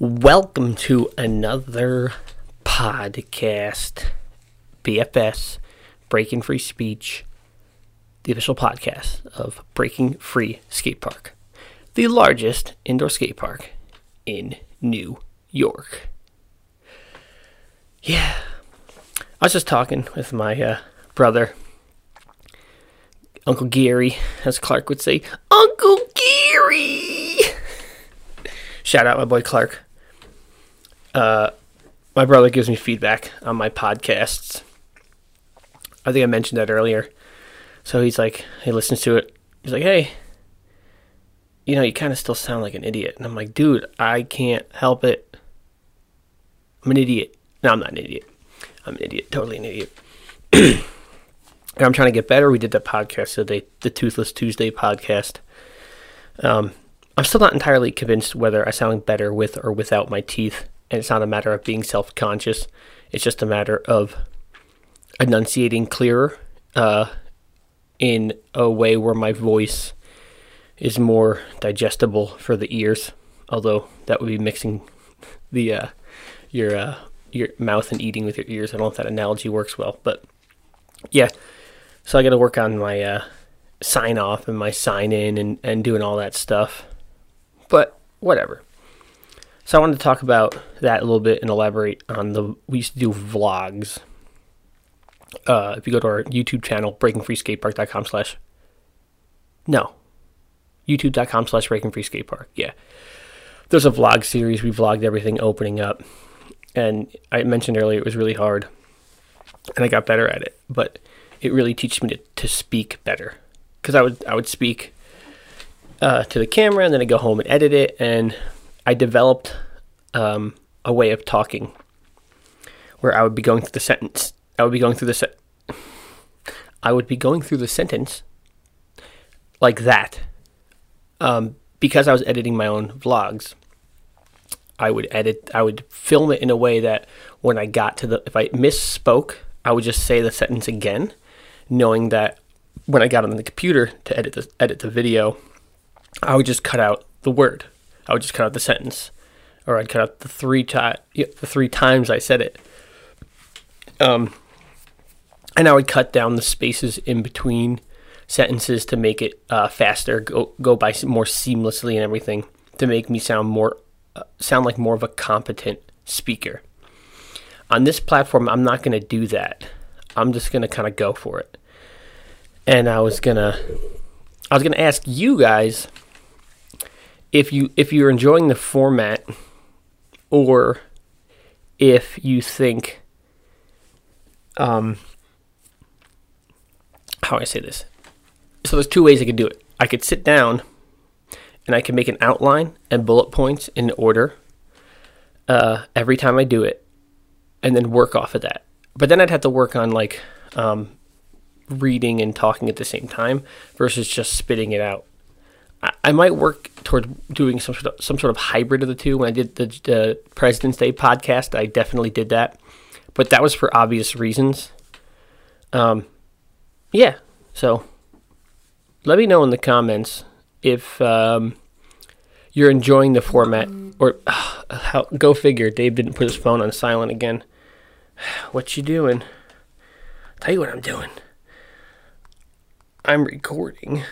Welcome to another podcast, BFS, Breaking Free Speech, the official podcast of Breaking Free Skate Park, the largest indoor skate park in New York. Yeah, I was just talking with my brother, Uncle Gary, as Clark would say, Uncle Gary! Shout out my boy Clark. My brother gives me feedback on my podcasts. I think I mentioned that earlier. So he's like, he listens to it. He's like, hey, you know, you kind of still sound like an idiot. And I'm like, dude, I can't help it. I'm an idiot. No, I'm not an idiot. I'm an idiot. Totally an idiot. And I'm trying to get better. We did that podcast today, the Toothless Tuesday podcast. I'm still not entirely convinced whether I sound better with or without my teeth. And it's not a matter of being self-conscious. It's just a matter of enunciating clearer in a way where my voice is more digestible for the ears. Although that would be mixing the your mouth and eating with your ears. I don't know if that analogy works well. But yeah, so I got to work on my sign-off and my sign-in and doing all that stuff. But whatever. So I wanted to talk about that a little bit and elaborate on we used to do vlogs. If you go to our YouTube channel, youtube.com/BreakingFreeSkatePark. Yeah. There's a vlog series. We vlogged everything opening up. And I mentioned earlier, it was really hard. And I got better at it. But it really teaches me to speak better. Because I would speak to the camera and then I'd go home and edit it. And I developed a way of talking where I would be going through the sentence. I would be going through the sentence like that. Because I was editing my own vlogs, I would film it in a way that when I got to if I misspoke, I would just say the sentence again, knowing that when I got on the computer to edit the video, I would just cut out the word. I would just cut out the sentence, or I'd cut out the three times I said it. And I would cut down the spaces in between sentences to make it faster, go by more seamlessly and everything, to make me sound like more of a competent speaker. On this platform, I'm not going to do that. I'm just going to kind of go for it. And I was going to ask you guys, if you're enjoying the format, or if you think, how do I say this? So there's two ways I could do it. I could sit down, and I can make an outline and bullet points in order every time I do it, and then work off of that. But then I'd have to work on reading and talking at the same time versus just spitting it out. I might work toward doing some sort of hybrid of the two. When I did the President's Day podcast, I definitely did that, but that was for obvious reasons. Yeah. So let me know in the comments if you're enjoying the format, or go figure. Dave didn't put his phone on silent again. What you doing? Tell you what I'm doing. I'm recording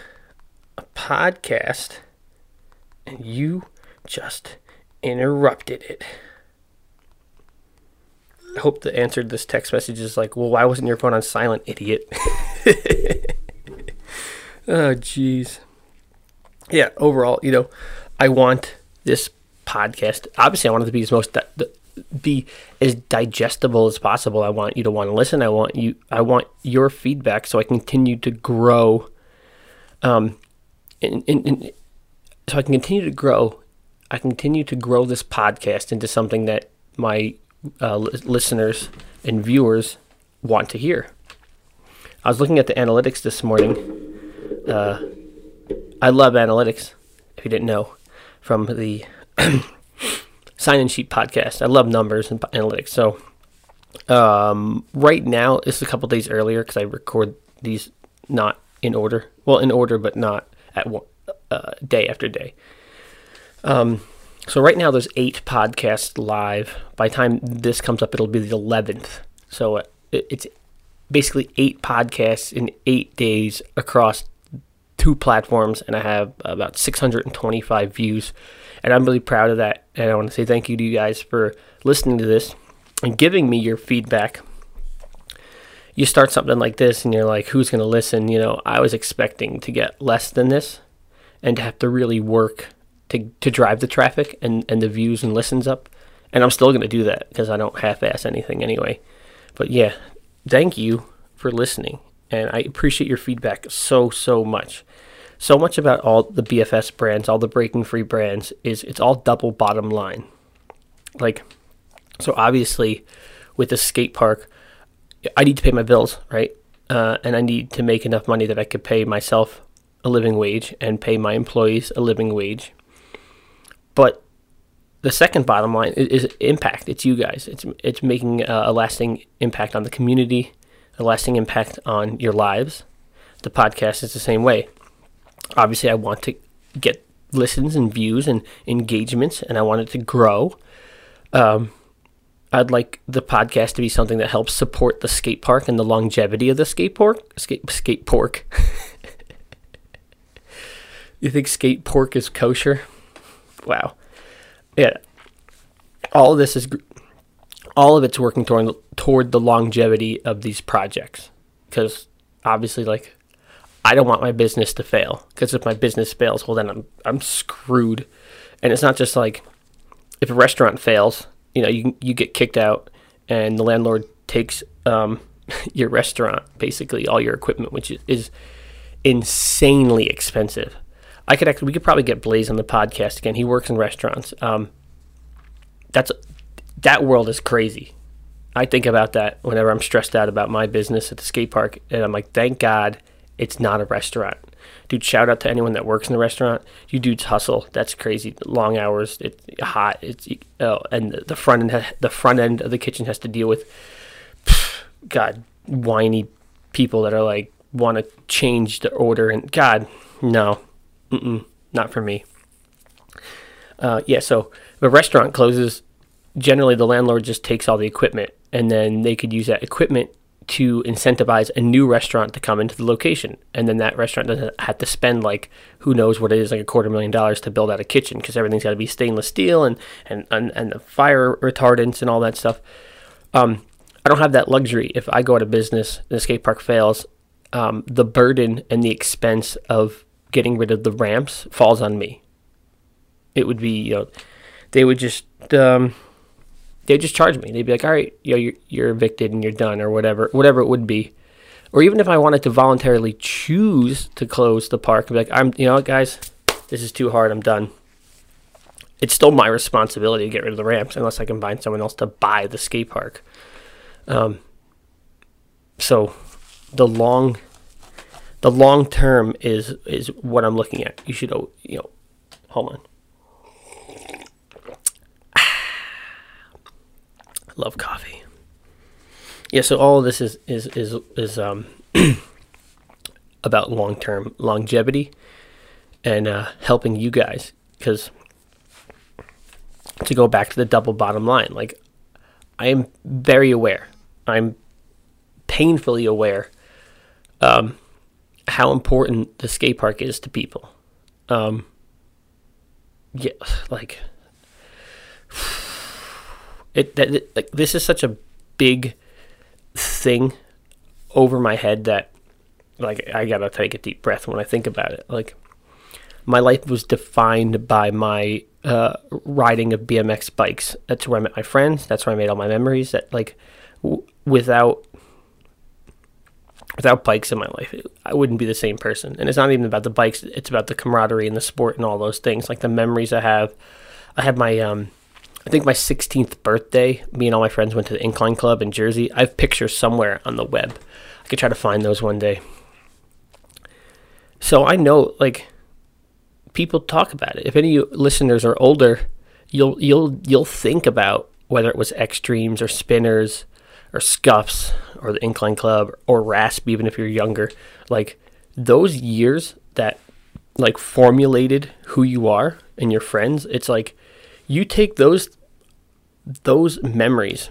a podcast, and you just interrupted it. I hope the answer to this text message is like, well, why wasn't your phone on silent, idiot? Oh, jeez. Yeah, overall, you know, I want this podcast, obviously I want it to be as digestible as possible. I want you to want to listen. I want your feedback so I continue to grow. So I continue to grow this podcast into something that my listeners and viewers want to hear. I was looking at the analytics this morning. I love analytics, if you didn't know, from the Sign-In Sheet podcast. I love numbers and analytics. So right now, this is a couple days earlier because I record these not in order. Well, in order, but not at one, day after day. So right now there's 8 podcasts live. By the time this comes up, it'll be the 11th. So it's basically 8 podcasts in 8 days across 2 platforms, and I have about 625 views, and I'm really proud of that. And I want to say thank you to you guys for listening to this and giving me your feedback. You start something like this and you're like, who's going to listen? You know, I was expecting to get less than this and to have to really work to drive the traffic and the views and listens up. And I'm still going to do that because I don't half-ass anything anyway. But yeah, thank you for listening. And I appreciate your feedback so, so much. So much about all the BFS brands, all the Breaking Free brands, is it's all double bottom line. Like, so obviously with the skate park, I need to pay my bills, right? And I need to make enough money that I could pay myself a living wage and pay my employees a living wage. But the second bottom line is impact. It's you guys. It's making a lasting impact on the community, a lasting impact on your lives. The podcast is the same way. Obviously, I want to get listens and views and engagements, and I want it to grow. I'd like the podcast to be something that helps support the skate park and the longevity of the skate park. Skate pork. You think skate pork is kosher? Wow. Yeah. All of this is... all of it's working toward the longevity of these projects, because obviously, like, I don't want my business to fail, because if my business fails, well, then I'm screwed. And it's not just like if a restaurant fails, you know, you get kicked out and the landlord takes your restaurant, basically all your equipment, which is insanely expensive. We could probably get Blaze on the podcast again. He works in restaurants. That world is crazy. I think about that whenever I'm stressed out about my business at the skate park, and I'm like, thank God it's not a restaurant. Dude, shout out to anyone that works in a restaurant. You dudes hustle. That's crazy. Long hours. It's hot. And the front end of the kitchen has to deal with whiny people that are like want to change the order, and God, no, not for me. So if a restaurant closes, generally the landlord just takes all the equipment, and then they could use that equipment to incentivize a new restaurant to come into the location. And then that restaurant doesn't have to spend, like, who knows what it is, like $250,000 to build out a kitchen, because everything's got to be stainless steel and the fire retardants and all that stuff. I don't have that luxury. If I go out of business and the skate park fails, the burden and the expense of getting rid of the ramps falls on me. It would be, you know, they would just... They just charge me. They'd be like, all right, you know, you're evicted and you're done, or whatever it would be. Or even if I wanted to voluntarily choose to close the park, I'd be like, guys, this is too hard. I'm done. It's still my responsibility to get rid of the ramps, unless I can find someone else to buy the skate park. So the long term is what I'm looking at. You should, hold on. Love coffee. Yeah, so all of this is about long-term longevity and helping you guys, because to go back to the double bottom line, like, I am very aware, I'm painfully aware how important the skate park is to people. This is such a big thing over my head that, like, I gotta take a deep breath when I think about it. Like, my life was defined by my riding of BMX bikes. That's where I met my friends. That's where I made all my memories. That, like, without bikes in my life, I wouldn't be the same person. And it's not even about the bikes. It's about the camaraderie and the sport and all those things. Like, the memories I have. I had my I think my 16th birthday, me and all my friends went to the Incline Club in Jersey. I have pictures somewhere on the web. I could try to find those one day. So I know, like, people talk about it. If any of you listeners are older, you'll think about whether it was X Dreams or Spinners or Scuffs or the Incline Club or Rasp, even if you're younger. Like, those years that, like, formulated who you are and your friends, it's like, You take those memories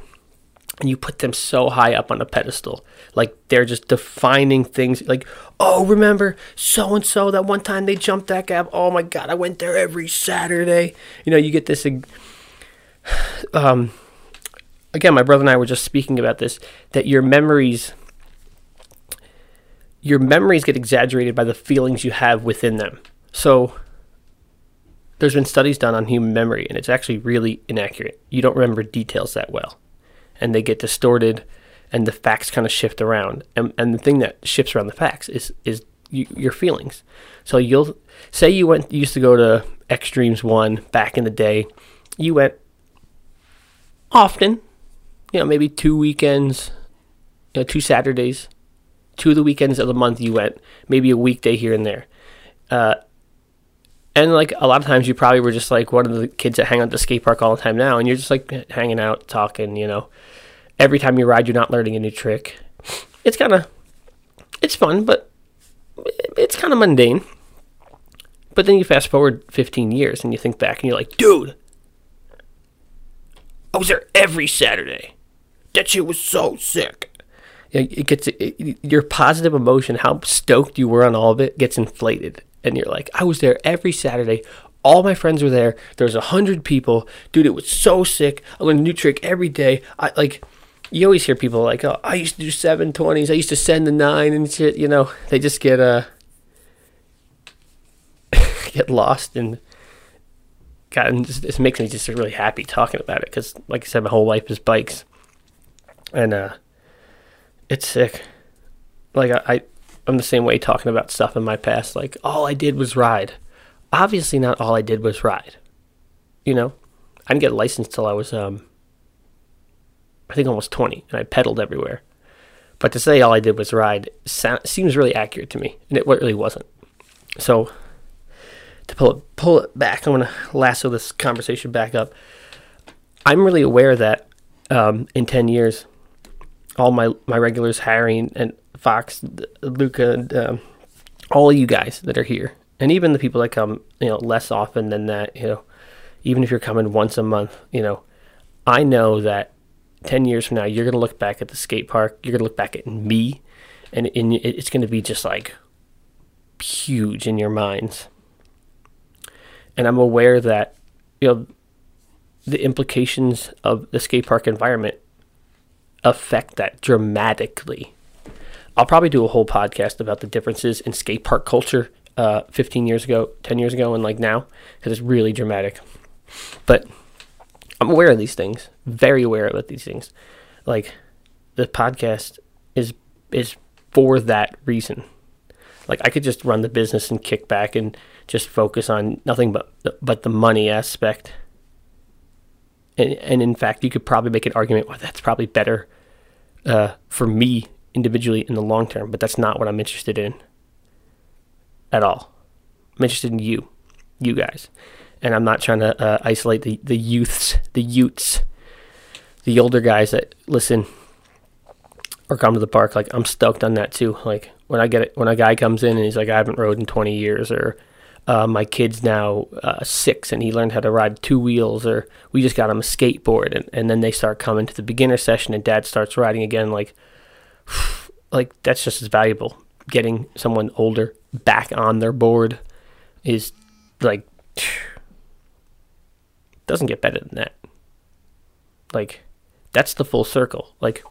and you put them so high up on a pedestal, like they're just defining things. Like, oh, remember so and so, that one time they jumped that gap. Oh my God, I went there every Saturday. You know, you get this. Again, my brother and I were just speaking about this, that your memories get exaggerated by the feelings you have within them. So there's been studies done on human memory, and it's actually really inaccurate. You don't remember details that well, and they get distorted, and the facts kind of shift around. And the thing that shifts around the facts is your feelings. So you'll say you used to go to X Dreams 1 back in the day. You went often, you know, maybe 2 weekends, you know, 2 Saturdays, 2 of the weekends of the month you went, maybe a weekday here and there. And like a lot of times you probably were just like one of the kids that hang out at the skate park all the time now, and you're just like hanging out, talking, you know. Every time you ride, you're not learning a new trick. It's kind of, it's fun, but it's kind of mundane. But then you fast forward 15 years and you think back and you're like, dude, I was there every Saturday. That shit was so sick. Your positive emotion, how stoked you were on all of it, gets inflated. And you're like, I was there every Saturday. All my friends were there. There was 100 people. Dude, it was so sick. I learned a new trick every day. You always hear people like, oh, I used to do 720s. I used to send the 9 and shit. You know, they just get get lost. And God, and this makes me just really happy talking about it, because, like I said, my whole life is bikes. And it's sick. Like I'm the same way talking about stuff in my past. Like, all I did was ride. Obviously not all I did was ride. You know, I didn't get licensed till I was, I think almost 20, and I pedaled everywhere. But to say all I did was ride seems really accurate to me, and it really wasn't. So to pull it back, I'm going to lasso this conversation back up. I'm really aware that in 10 years, all my regulars, Harry and Fox, Luca, and all of you guys that are here, and even the people that come, you know, less often than that, you know, even if you're coming once a month, you know, I know that 10 years from now, you're going to look back at the skate park, you're going to look back at me, and it's going to be just like huge in your minds. And I'm aware that, you know, the implications of the skate park environment affect that dramatically. I'll probably do a whole podcast about the differences in skate park culture 15 years ago, 10 years ago, and like now, because it's really dramatic. But I'm aware of these things, very aware of these things. Like, the podcast is for that reason. Like, I could just run the business and kick back and just focus on nothing but the money aspect. And in fact, you could probably make an argument, well, that's probably better for me individually in the long term, but that's not what I'm interested in at all. I'm interested in you guys. And I'm not trying to isolate the youths, the older guys that listen or come to the park. Like, I'm stoked on that too. Like, when a guy comes in and he's like, I haven't rode in 20 years, or my kid's now 6 and he learned how to ride 2 wheels, or we just got him a skateboard, and then they start coming to the beginner session and dad starts riding again, like that's just as valuable. Getting someone older back on their board is like, doesn't get better than that. Like, that's the full circle. Like,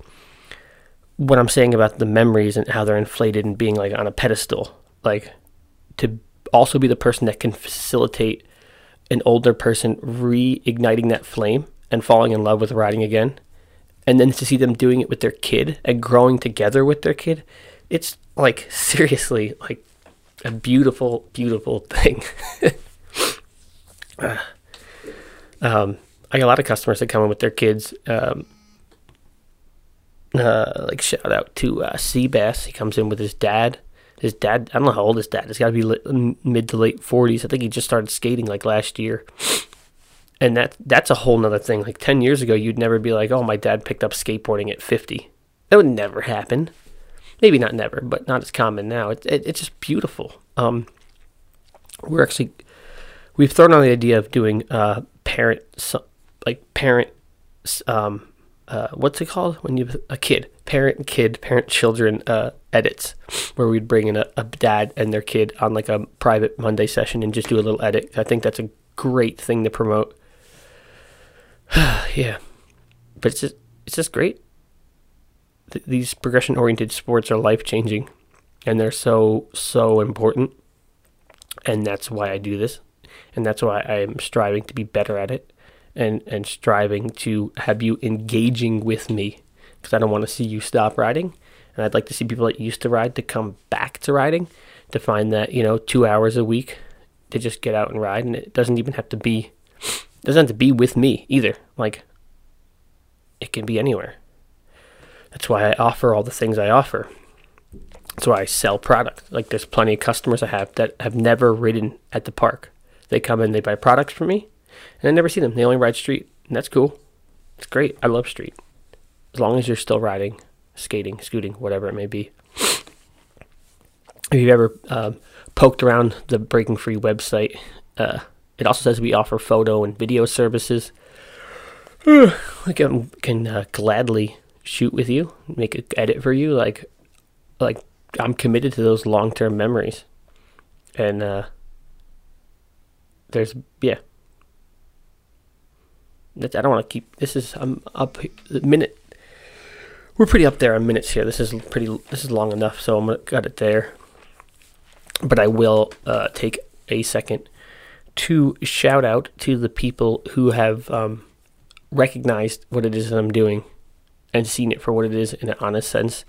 what I'm saying about the memories and how they're inflated and being like on a pedestal, like, to also be the person that can facilitate an older person reigniting that flame and falling in love with riding again, and then to see them doing it with their kid and growing together with their kid, it's like, seriously, like a beautiful, beautiful thing. I got a lot of customers that come in with their kids. Like, shout out to Seabass. He comes in with his dad. His dad, I don't know how old his dad is. It's got to be mid to late 40s. I think he just started skating like last year. And that's a whole nother thing. Like, 10 years ago, you'd never be like, oh, my dad picked up skateboarding at 50. That would never happen. Maybe not never, but not as common now. It's just beautiful. We've thrown on the idea of doing parent-children edits, where we'd bring in a dad and their kid on like a private Monday session and just do a little edit. I think that's a great thing to promote. Yeah, but it's just great. These progression-oriented sports are life-changing, and they're so important. And that's why I do this, and that's why I'm striving to be better at it, and striving to have you engaging with me, because I don't want to see you stop riding. And I'd like to see people that used to ride to come back to riding, to find that, 2 hours a week to just get out and ride. And it doesn't have to be with me either. Like, it can be anywhere. That's why I offer all the things I offer. That's why I sell product. Like, there's plenty of customers I have that have never ridden at the park. They come in, they buy products from me, and I never see them. They only ride street, and that's cool. It's great. I love street. As long as you're still riding, skating, scooting, whatever it may be. If you've ever poked around the Breaking Free website, it also says we offer photo and video services. Like, I can gladly shoot with you, make an edit for you. Like I'm committed to those long-term memories. And I don't want to keep, I'm up the minute. We're pretty up there on minutes here. This is long enough, so I'm going to cut it there. But I will take a second to shout out to the people who have recognized what it is that I'm doing and seen it for what it is in an honest sense,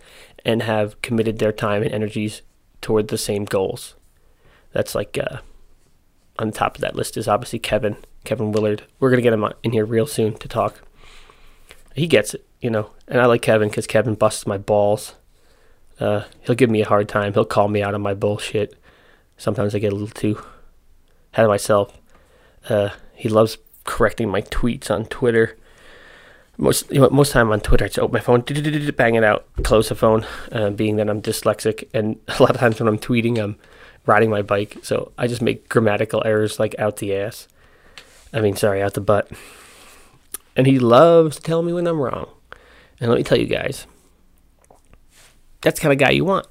and have committed their time and energies toward the same goals. That's like, on top of that list is obviously Kevin Willard. We're going to get him in here real soon to talk. He gets it, and I like Kevin because Kevin busts my balls. He'll give me a hard time. He'll call me out on my bullshit. Sometimes I get a little too ahead of myself. He loves correcting my tweets on Twitter. Most time on Twitter, I just open my phone, bang it out, close the phone, being that I'm dyslexic, and a lot of times when I'm tweeting, I'm riding my bike, so I just make grammatical errors like out the butt. And he loves to tell me when I'm wrong. And let me tell you guys, that's the kind of guy you want.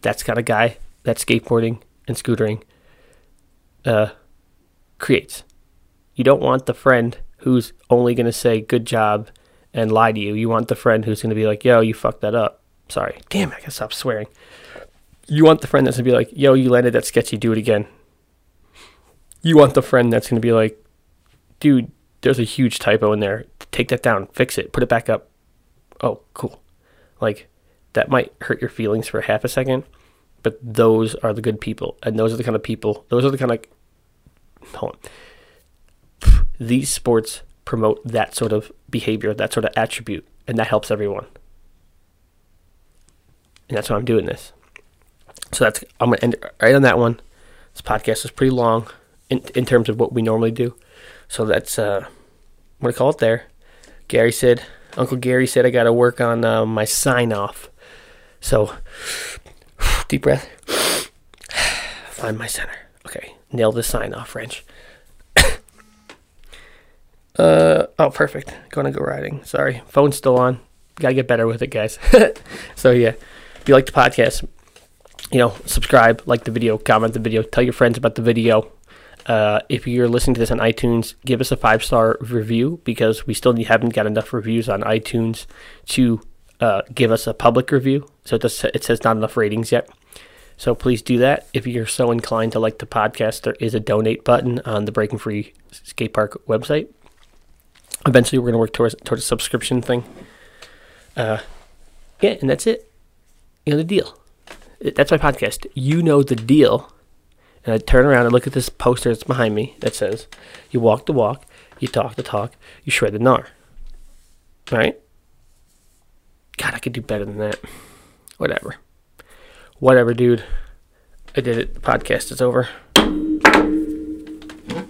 That's the kind of guy that skateboarding and scootering creates. You don't want the friend who's only going to say good job and lie to you. You want the friend who's going to be like, yo, you fucked that up. Sorry. Damn, I gotta stop swearing. You want the friend that's going to be like, yo, you landed that sketchy, do it again. You want the friend that's going to be like, dude, there's a huge typo in there. Take that down, fix it, put it back up. Oh, cool. Like, that might hurt your feelings for half a second, but those are the good people. And those are the kind of people, these sports promote that sort of behavior, that sort of attribute, and that helps everyone. And that's why I'm doing this. So I'm going to end right on that one. This podcast is pretty long in terms of what we normally do. So that's, I'm going to call it there. Uncle Gary said I got to work on my sign-off. So, deep breath. Find my center. Okay, nail the sign-off wrench. Oh, perfect. Gonna go riding. Sorry. Phone's still on. Gotta get better with it, guys. So, yeah. If you like the podcast, subscribe, like the video, comment the video, tell your friends about the video. If you're listening to this on iTunes, give us a 5-star review, because we still haven't got enough reviews on iTunes to give us a public review. So it says not enough ratings yet. So please do that. If you're so inclined to like the podcast, there is a donate button on the Breaking Free Skate Park website. Eventually, we're going to work towards a subscription thing. And that's it. You know the deal. That's my podcast. You know the deal. And I turn around and look at this poster that's behind me that says, you walk the walk, you talk the talk, you shred the gnar. Right? God, I could do better than that. Whatever. Whatever, dude. I did it. The podcast is over.